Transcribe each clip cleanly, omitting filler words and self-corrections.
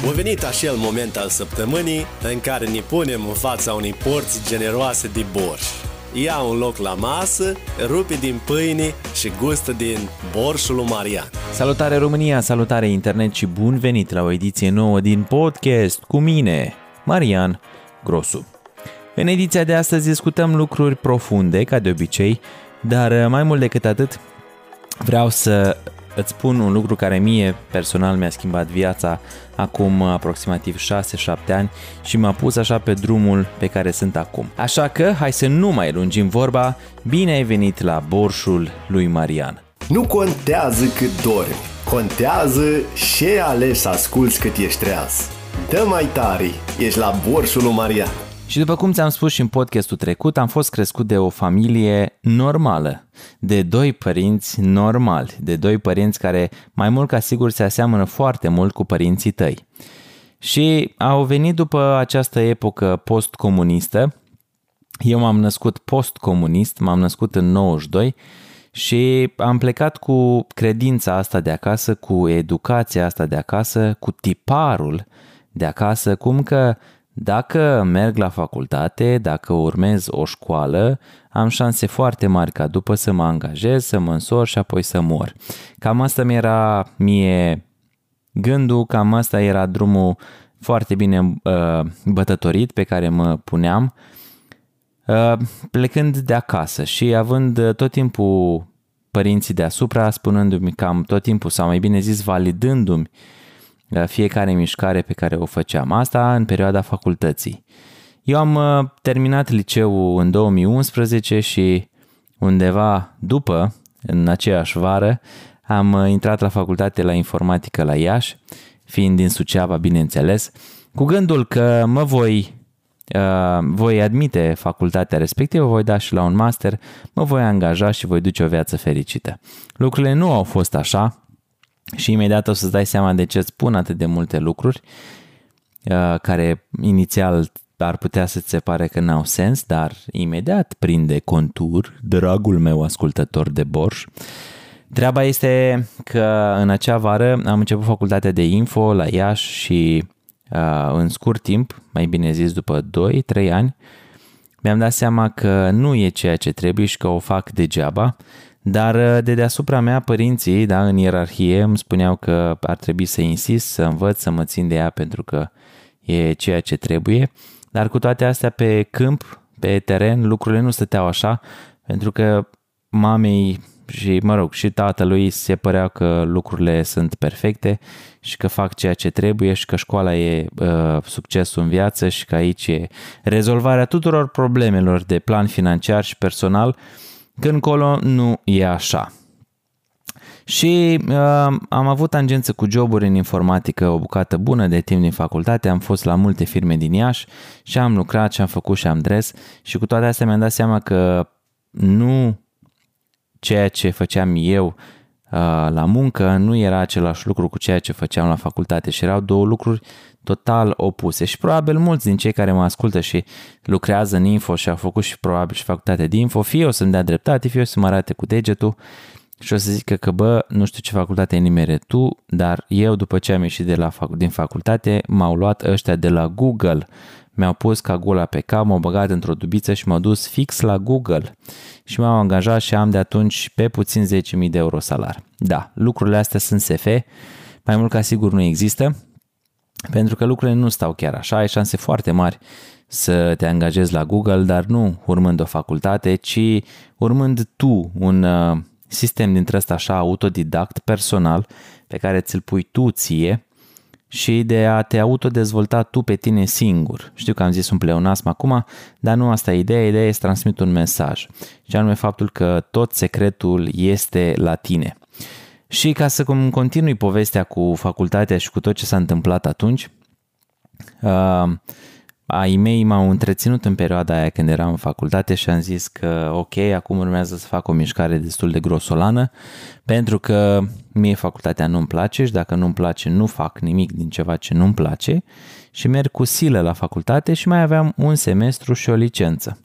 A venit acel moment al săptămânii în care ne punem în fața unei porții generoase de borș. Ia un loc la masă, rupe din pâine și gustă din borșul lui Marian. Salutare România, salutare internet și bun venit la o ediție nouă din podcast cu mine, Marian Grosu. În ediția de astăzi discutăm lucruri profunde, ca de obicei, dar mai mult decât atât vreau să îți spun un lucru care mie personal mi-a schimbat viața acum aproximativ 6-7 ani și m-a pus așa pe drumul pe care sunt acum. Așa că hai să nu mai lungim vorba, bine ai venit la Borșul lui Marian. Nu contează cât dormi, contează ce alegi să asculți cât ești treaz. Dă mai tare, ești la Borșul lui Marian. Și după cum ți-am spus și în podcastul trecut, am fost crescut de o familie normală, de doi părinți normali, de doi părinți care mai mult ca sigur se aseamănă foarte mult cu părinții tăi. Și au venit după această epocă post-comunistă, eu m-am născut post-comunist, m-am născut în 92 și am plecat cu credința asta de acasă, cu educația asta de acasă, cu tiparul de acasă, cum că dacă merg la facultate, dacă urmez o școală, am șanse foarte mari ca după să mă angajez, să mă însor și apoi să mor. Cam asta mi era mie gândul, cam asta era drumul foarte bine bătătorit pe care mă puneam, plecând de acasă și având tot timpul părinții deasupra, spunându-mi cam tot timpul, sau mai bine zis validându-mi fiecare mișcare pe care o făceam. Asta în perioada facultății. Eu am terminat liceul în 2011 și undeva după, în aceeași vară, am intrat la facultate la informatică la Iași, fiind din Suceava, bineînțeles, cu gândul că mă voi admite facultatea respectivă, voi da și la un master, mă voi angaja și voi duce o viață fericită. Lucrurile nu au fost așa. Și imediat o să-ți dai seama de ce spun atât de multe lucruri care inițial ar putea să-ți se pare că n-au sens, dar imediat prinde contur, dragul meu ascultător de borș. Treaba este că în acea vară am început facultatea de info la Iași și în scurt timp, mai bine zis după 2-3 ani, mi-am dat seama că nu e ceea ce trebuie și că o fac degeaba. Dar de deasupra mea părinții, da, în ierarhie, îmi spuneau că ar trebui să insist, să învăț, să mă țin de ea pentru că e ceea ce trebuie. Dar cu toate astea pe câmp, pe teren, lucrurile nu stăteau așa pentru că mamei și, și tatălui se păreau că lucrurile sunt perfecte și că fac ceea ce trebuie și că școala e succesul în viață și că aici e rezolvarea tuturor problemelor de plan financiar și personal. Când colo nu e așa. Și am avut tangență cu joburi în informatică o bucată bună de timp din facultate, am fost la multe firme din Iași și am lucrat și am făcut și am dres și cu toate astea mi-am dat seama că nu ceea ce făceam eu la muncă nu era același lucru cu ceea ce făceam la facultate și erau două lucruri total opuse și probabil mulți din cei care mă ascultă și lucrează în info și au făcut și probabil și facultate de info, fie o să-mi dea dreptate, fie o să mă arate cu degetul și o să zic că bă, nu știu ce facultate ai nimerit tu, dar eu după ce am ieșit din facultate m-au luat ăștia de la Google, mi-au pus ca gola pe cap, m-au băgat într-o dubiță și m-au dus fix la Google și m-au angajat și am de atunci pe puțin 10.000 de euro salar. Da, lucrurile astea sunt SF, mai mult ca sigur nu există, pentru că lucrurile nu stau chiar așa, ai șanse foarte mari să te angajezi la Google, dar nu urmând o facultate, ci urmând tu un sistem dintre ăsta așa autodidact, personal, pe care ți-l pui tu ție și de a te autodezvolta tu pe tine singur. Știu că am zis un pleonasm acum, dar nu asta e ideea, ideea este să transmit un mesaj și anume faptul că tot secretul este la tine. Și ca să continui povestea cu facultatea și cu tot ce s-a întâmplat atunci, ai mei m-au întreținut în perioada aia când eram în facultate și am zis că ok, acum urmează să fac o mișcare destul de grosolană pentru că mie facultatea nu-mi place și dacă nu-mi place nu fac nimic din ceva ce nu-mi place și merg cu silă la facultate și mai aveam un semestru și o licență.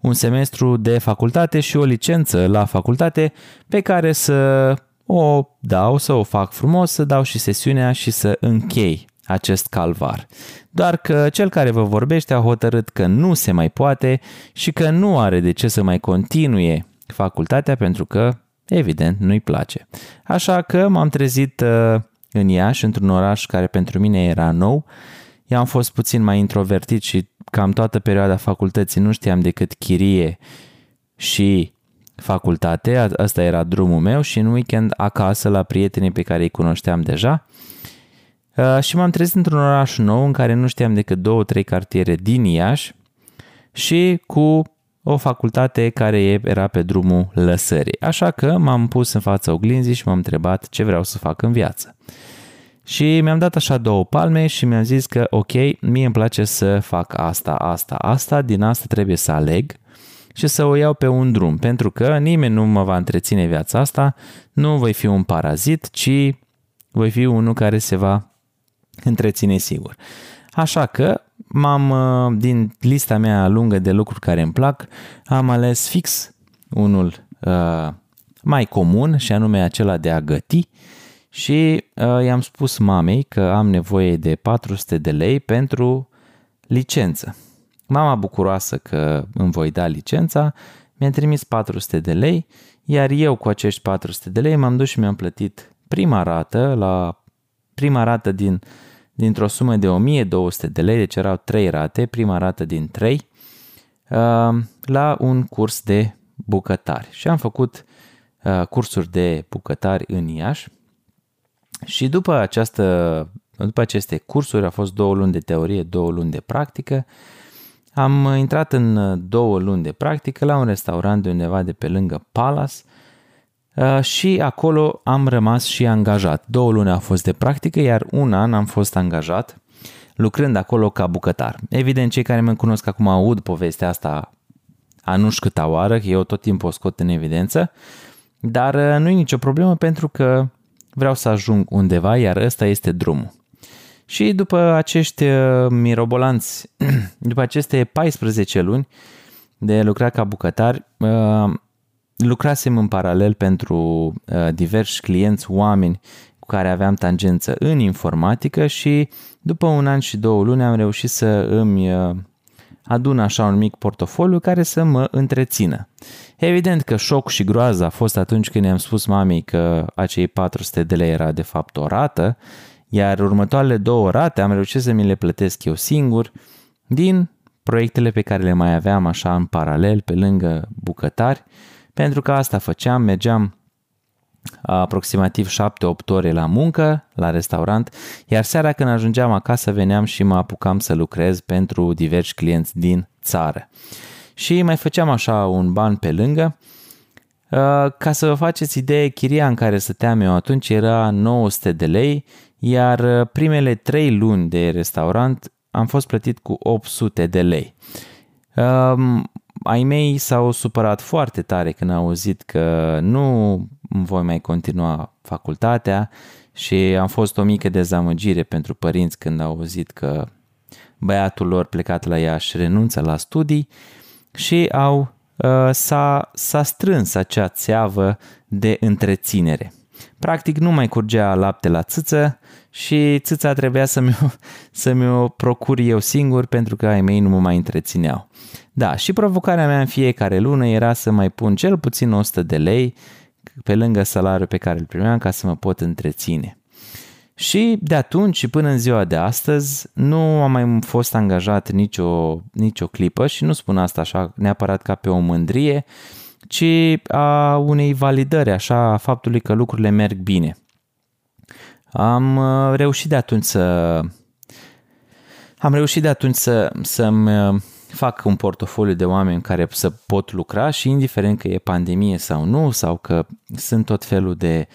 Un semestru de facultate și o licență la facultate pe care să o dau, să o fac frumos, să dau și sesiunea și să închei acest calvar, doar că cel care vă vorbește a hotărât că nu se mai poate și că nu are de ce să mai continue facultatea pentru că, evident, nu-i place. Așa că m-am trezit în Iași, într-un oraș care pentru mine era nou. Eu am fost puțin mai introvertit și cam toată perioada facultății nu știam decât chirie și facultate, ăsta era drumul meu și în weekend acasă la prietenii pe care îi cunoșteam deja. Și m-am trezit într-un oraș nou în care nu știam decât 2-3 cartiere din Iași și cu o facultate care era pe drumul lăsării. Așa că m-am pus în fața oglinzii și m-am întrebat ce vreau să fac în viață. Și mi-am dat așa două palme și mi-am zis că ok, mie îmi place să fac asta, din asta trebuie să aleg și să o iau pe un drum, pentru că nimeni nu mă va întreține viața asta, nu voi fi un parazit, ci voi fi unul care se va întreține sigur. Așa că din lista mea lungă de lucruri care îmi plac, am ales fix unul mai comun și anume acela de a găti și i-am spus mamei că am nevoie de 400 de lei pentru licență. Mama, bucuroasă că îmi voi da licența, mi-a trimis 400 de lei, iar eu cu acești 400 de lei m-am dus și mi-am plătit prima rată dintr-o sumă de 1200 de lei, deci erau 3 rate, prima rată din 3, la un curs de bucătari. Și am făcut cursuri de bucătari în Iași și după aceste cursuri, au fost 2 luni de teorie, 2 luni de practică. Am intrat în 2 luni de practică la un restaurant de undeva de pe lângă Palace și acolo am rămas și angajat. 2 luni a fost de practică, iar 1 an am fost angajat lucrând acolo ca bucătar. Evident, cei care mă cunosc acum aud povestea asta a nu știu câta oară, eu tot timpul o scot în evidență, dar nu e nicio problemă pentru că vreau să ajung undeva, iar ăsta este drumul. Și după acești mirobolanți, după aceste 14 luni de lucrat ca bucătar, lucrasem în paralel pentru diversi clienți, oameni cu care aveam tangență în informatică și după 1 an și 2 luni am reușit să îmi adun așa un mic portofoliu care să mă întrețină. Evident că șoc și groază a fost atunci când i-am spus mamei că acei 400 de lei era de fapt o rată, iar următoarele 2 rate am reușit să mi le plătesc eu singur din proiectele pe care le mai aveam așa în paralel pe lângă bucătari, pentru că asta făceam, mergeam aproximativ 7-8 ore la muncă, la restaurant, iar seara când ajungeam acasă veneam și mă apucam să lucrez pentru diversi clienți din țară. Și mai făceam așa un ban pe lângă. Ca să vă faceți idee, chiria în care stăteam eu atunci era 900 de lei, iar primele 3 luni de restaurant am fost plătit cu 800 de lei. Ai mei s-au supărat foarte tare când au auzit că nu voi mai continua facultatea și am fost o mică dezamăgire pentru părinți când au auzit că băiatul lor plecat la Iași renunță la studii și s-a strâns acea țeavă de întreținere. Practic nu mai curgea lapte la țâță și țâța trebuia să mi-o procur eu singur pentru că ai mei nu mă mai întrețineau. Da, și provocarea mea în fiecare lună era să mai pun cel puțin 100 de lei pe lângă salariul pe care îl primeam ca să mă pot întreține. Și de atunci și până în ziua de astăzi nu am mai fost angajat nicio clipă și nu spun asta așa neapărat ca pe o mândrie, ci a unei validări așa a faptului că lucrurile merg bine. Am reușit de atunci să-mi fac un portofoliu de oameni care să pot lucra și indiferent că e pandemie sau nu, sau că sunt tot felul de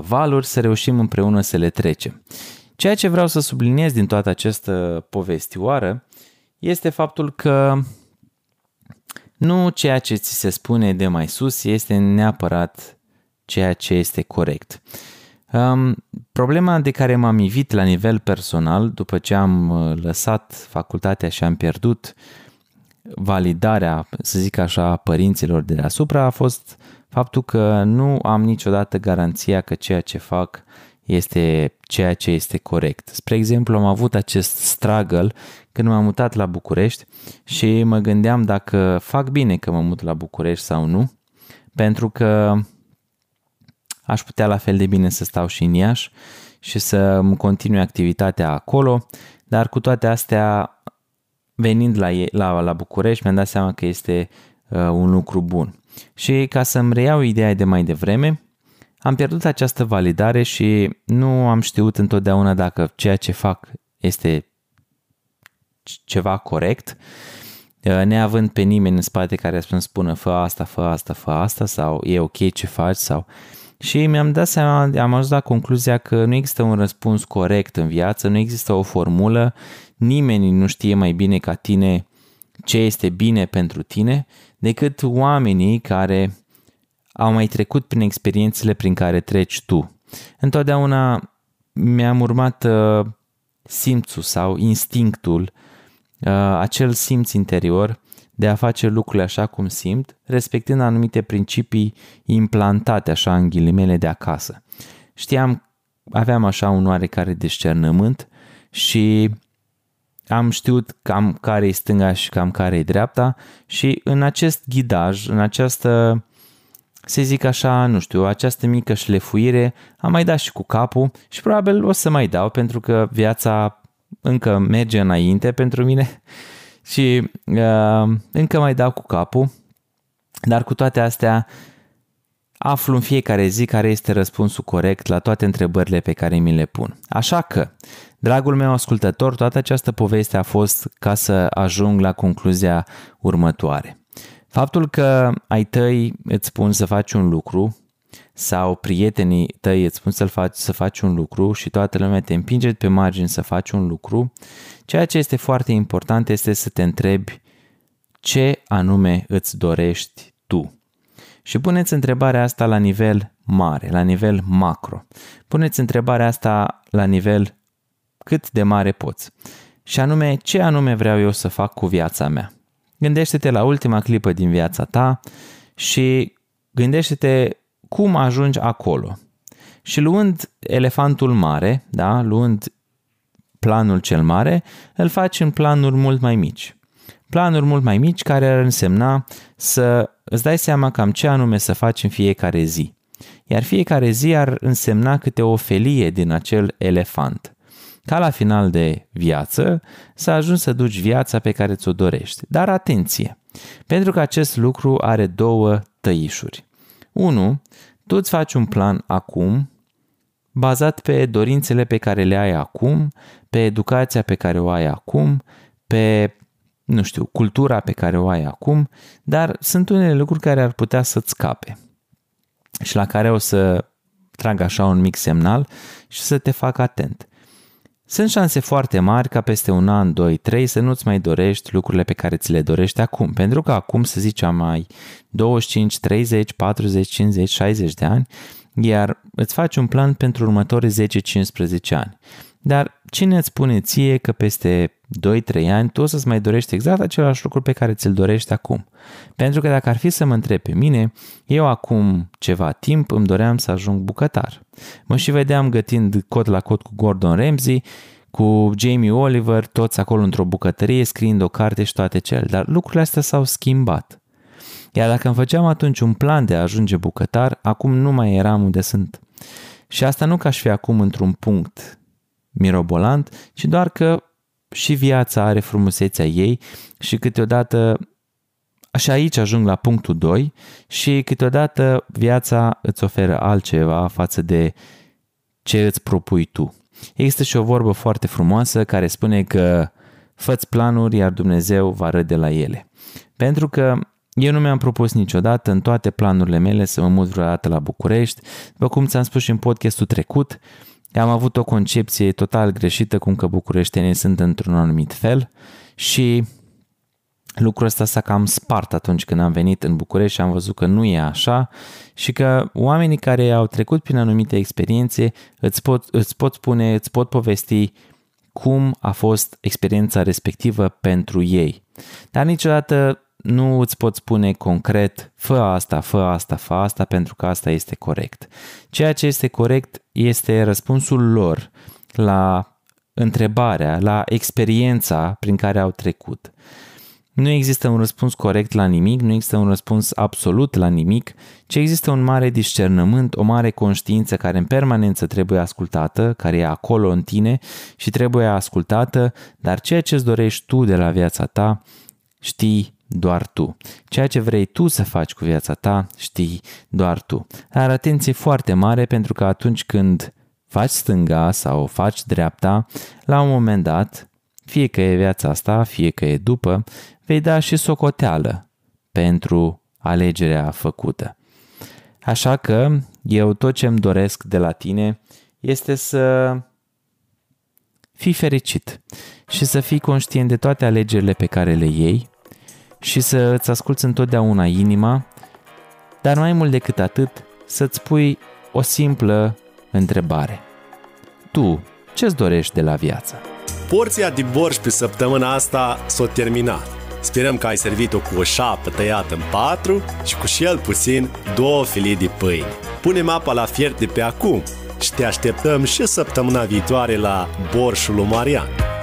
valuri, să reușim împreună să le trecem. Ceea ce vreau să subliniez din toată această povestioară este faptul că nu ceea ce ți se spune de mai sus este neapărat ceea ce este corect. Problema de care m-am ivit la nivel personal după ce am lăsat facultatea și am pierdut validarea, să zic așa, a părinților de deasupra a fost faptul că nu am niciodată garanția că ceea ce fac este ceea ce este corect. Spre exemplu, am avut acest struggle când m-am mutat la București și mă gândeam dacă fac bine că mă mut la București sau nu, pentru că aș putea la fel de bine să stau și în Iași și să continui activitatea acolo, dar cu toate astea, venind la București, mi-am dat seama că este un lucru bun. Și ca să-mi reiau ideea de mai devreme, am pierdut această validare și nu am știut întotdeauna dacă ceea ce fac este ceva corect, neavând pe nimeni în spate care să-mi spună fă asta, fă asta, fă asta sau e ok ce faci sau... Și mi-am dat seama, am ajuns la concluzia că nu există un răspuns corect în viață, nu există o formulă, nimeni nu știe mai bine ca tine ce este bine pentru tine decât oamenii care au mai trecut prin experiențele prin care treci tu. Întotdeauna mi-am urmat simțul sau instinctul, acel simț interior de a face lucrurile așa cum simt, respectând anumite principii implantate așa în ghilimele de acasă. Știam, aveam așa un oarecare discernământ și am știut cam care e stânga și cam care e dreapta și în acest ghidaj, în această, să zic așa, nu știu, această mică șlefuire, am mai dat și cu capul și probabil o să mai dau pentru că viața încă merge înainte pentru mine și încă mai dau cu capul, dar cu toate astea aflu în fiecare zi care este răspunsul corect la toate întrebările pe care mi le pun. Așa că, dragul meu ascultător, toată această poveste a fost ca să ajung la concluzia următoare. Faptul că ai tăi îți spun să faci un lucru sau prietenii tăi îți spun să faci un lucru și toată lumea te împinge pe margini să faci un lucru, ceea ce este foarte important este să te întrebi ce anume îți dorești tu. Și puneți întrebarea asta la nivel mare, la nivel macro. Puneți întrebarea asta la nivel cât de mare poți. Și anume, ce anume vreau eu să fac cu viața mea? Gândește-te la ultima clipă din viața ta și gândește-te cum ajungi acolo. Și luând elefantul mare, da, luând planul cel mare, îl faci în planuri mult mai mici. Planuri mult mai mici care ar însemna să îți dai seama cam ce anume să faci în fiecare zi. Iar fiecare zi ar însemna câte o felie din acel elefant. Ca la final de viață să ajungi să duci viața pe care ți-o dorești. Dar atenție! Pentru că acest lucru are două tăișuri. 1. Tu îți faci un plan acum bazat pe dorințele pe care le ai acum, pe educația pe care o ai acum, pe, nu știu, cultura pe care o ai acum, dar sunt unele lucruri care ar putea să-ți scape și la care o să trag așa un mic semnal și să te fac atent. Sunt șanse foarte mari ca peste un an, 2, 3 să nu-ți mai dorești lucrurile pe care ți le dorești acum, pentru că acum, să zicem, ai 25, 30, 40, 50, 60 de ani, iar îți faci un plan pentru următorii 10-15 ani. Dar cine îți spune ție că peste 2-3 ani tu o să-ți mai dorești exact același lucru pe care ți-l dorești acum? Pentru că dacă ar fi să mă întreb pe mine, eu acum ceva timp îmi doream să ajung bucătar. Mă și vedeam gătind cot la cot cu Gordon Ramsay, cu Jamie Oliver, toți acolo într-o bucătărie, scriind o carte și toate cele. Dar lucrurile astea s-au schimbat. Iar dacă îmi făceam atunci un plan de a ajunge bucătar, acum nu mai eram unde sunt. Și asta nu că aș fi acum într-un punct mirobolant, ci doar că și viața are frumusețea ei și câteodată, și aici ajung la punctul 2, și câteodată viața îți oferă altceva față de ce îți propui tu. Există și o vorbă foarte frumoasă care spune că fă-ți planuri, iar Dumnezeu va râde la ele. Pentru că eu nu mi-am propus niciodată în toate planurile mele să mă mut vreodată la București. După cum ți-am spus și în podcastul trecut, am avut o concepție total greșită cum că bucureștenii sunt într-un anumit fel și lucrul ăsta s-a cam spart atunci când am venit în București și am văzut că nu e așa și că oamenii care au trecut prin anumite experiențe îți pot spune, îți pot povesti cum a fost experiența respectivă pentru ei. Dar niciodată nu îți pot spune concret, fă asta, fă asta, fă asta, pentru că asta este corect. Ceea ce este corect este răspunsul lor la întrebarea, la experiența prin care au trecut. Nu există un răspuns corect la nimic, nu există un răspuns absolut la nimic, ci există un mare discernământ, o mare conștiință care în permanență trebuie ascultată, care e acolo în tine și trebuie ascultată, dar ceea ce îți dorești tu de la viața ta, știi doar tu. Ceea ce vrei tu să faci cu viața ta, știi doar tu. Dar atenție foarte mare, pentru că atunci când faci stânga sau faci dreapta, la un moment dat, fie că e viața asta, fie că e după, vei da și socoteală pentru alegerea făcută. Așa că eu tot ce îmi doresc de la tine este să fii fericit și să fii conștient de toate alegerile pe care le iei și să îți asculți întotdeauna inima, dar mai mult decât atât să-ți pui o simplă întrebare. Tu ce-ți dorești de la viață? Porția de borș pe săptămâna asta s-a terminat. Sperăm că ai servit-o cu o șapă tăiată în 4 și cu și el puțin 2 filii de pâine. Punem apa la fiert de pe acum și te așteptăm și săptămâna viitoare la Borșul lui Marian.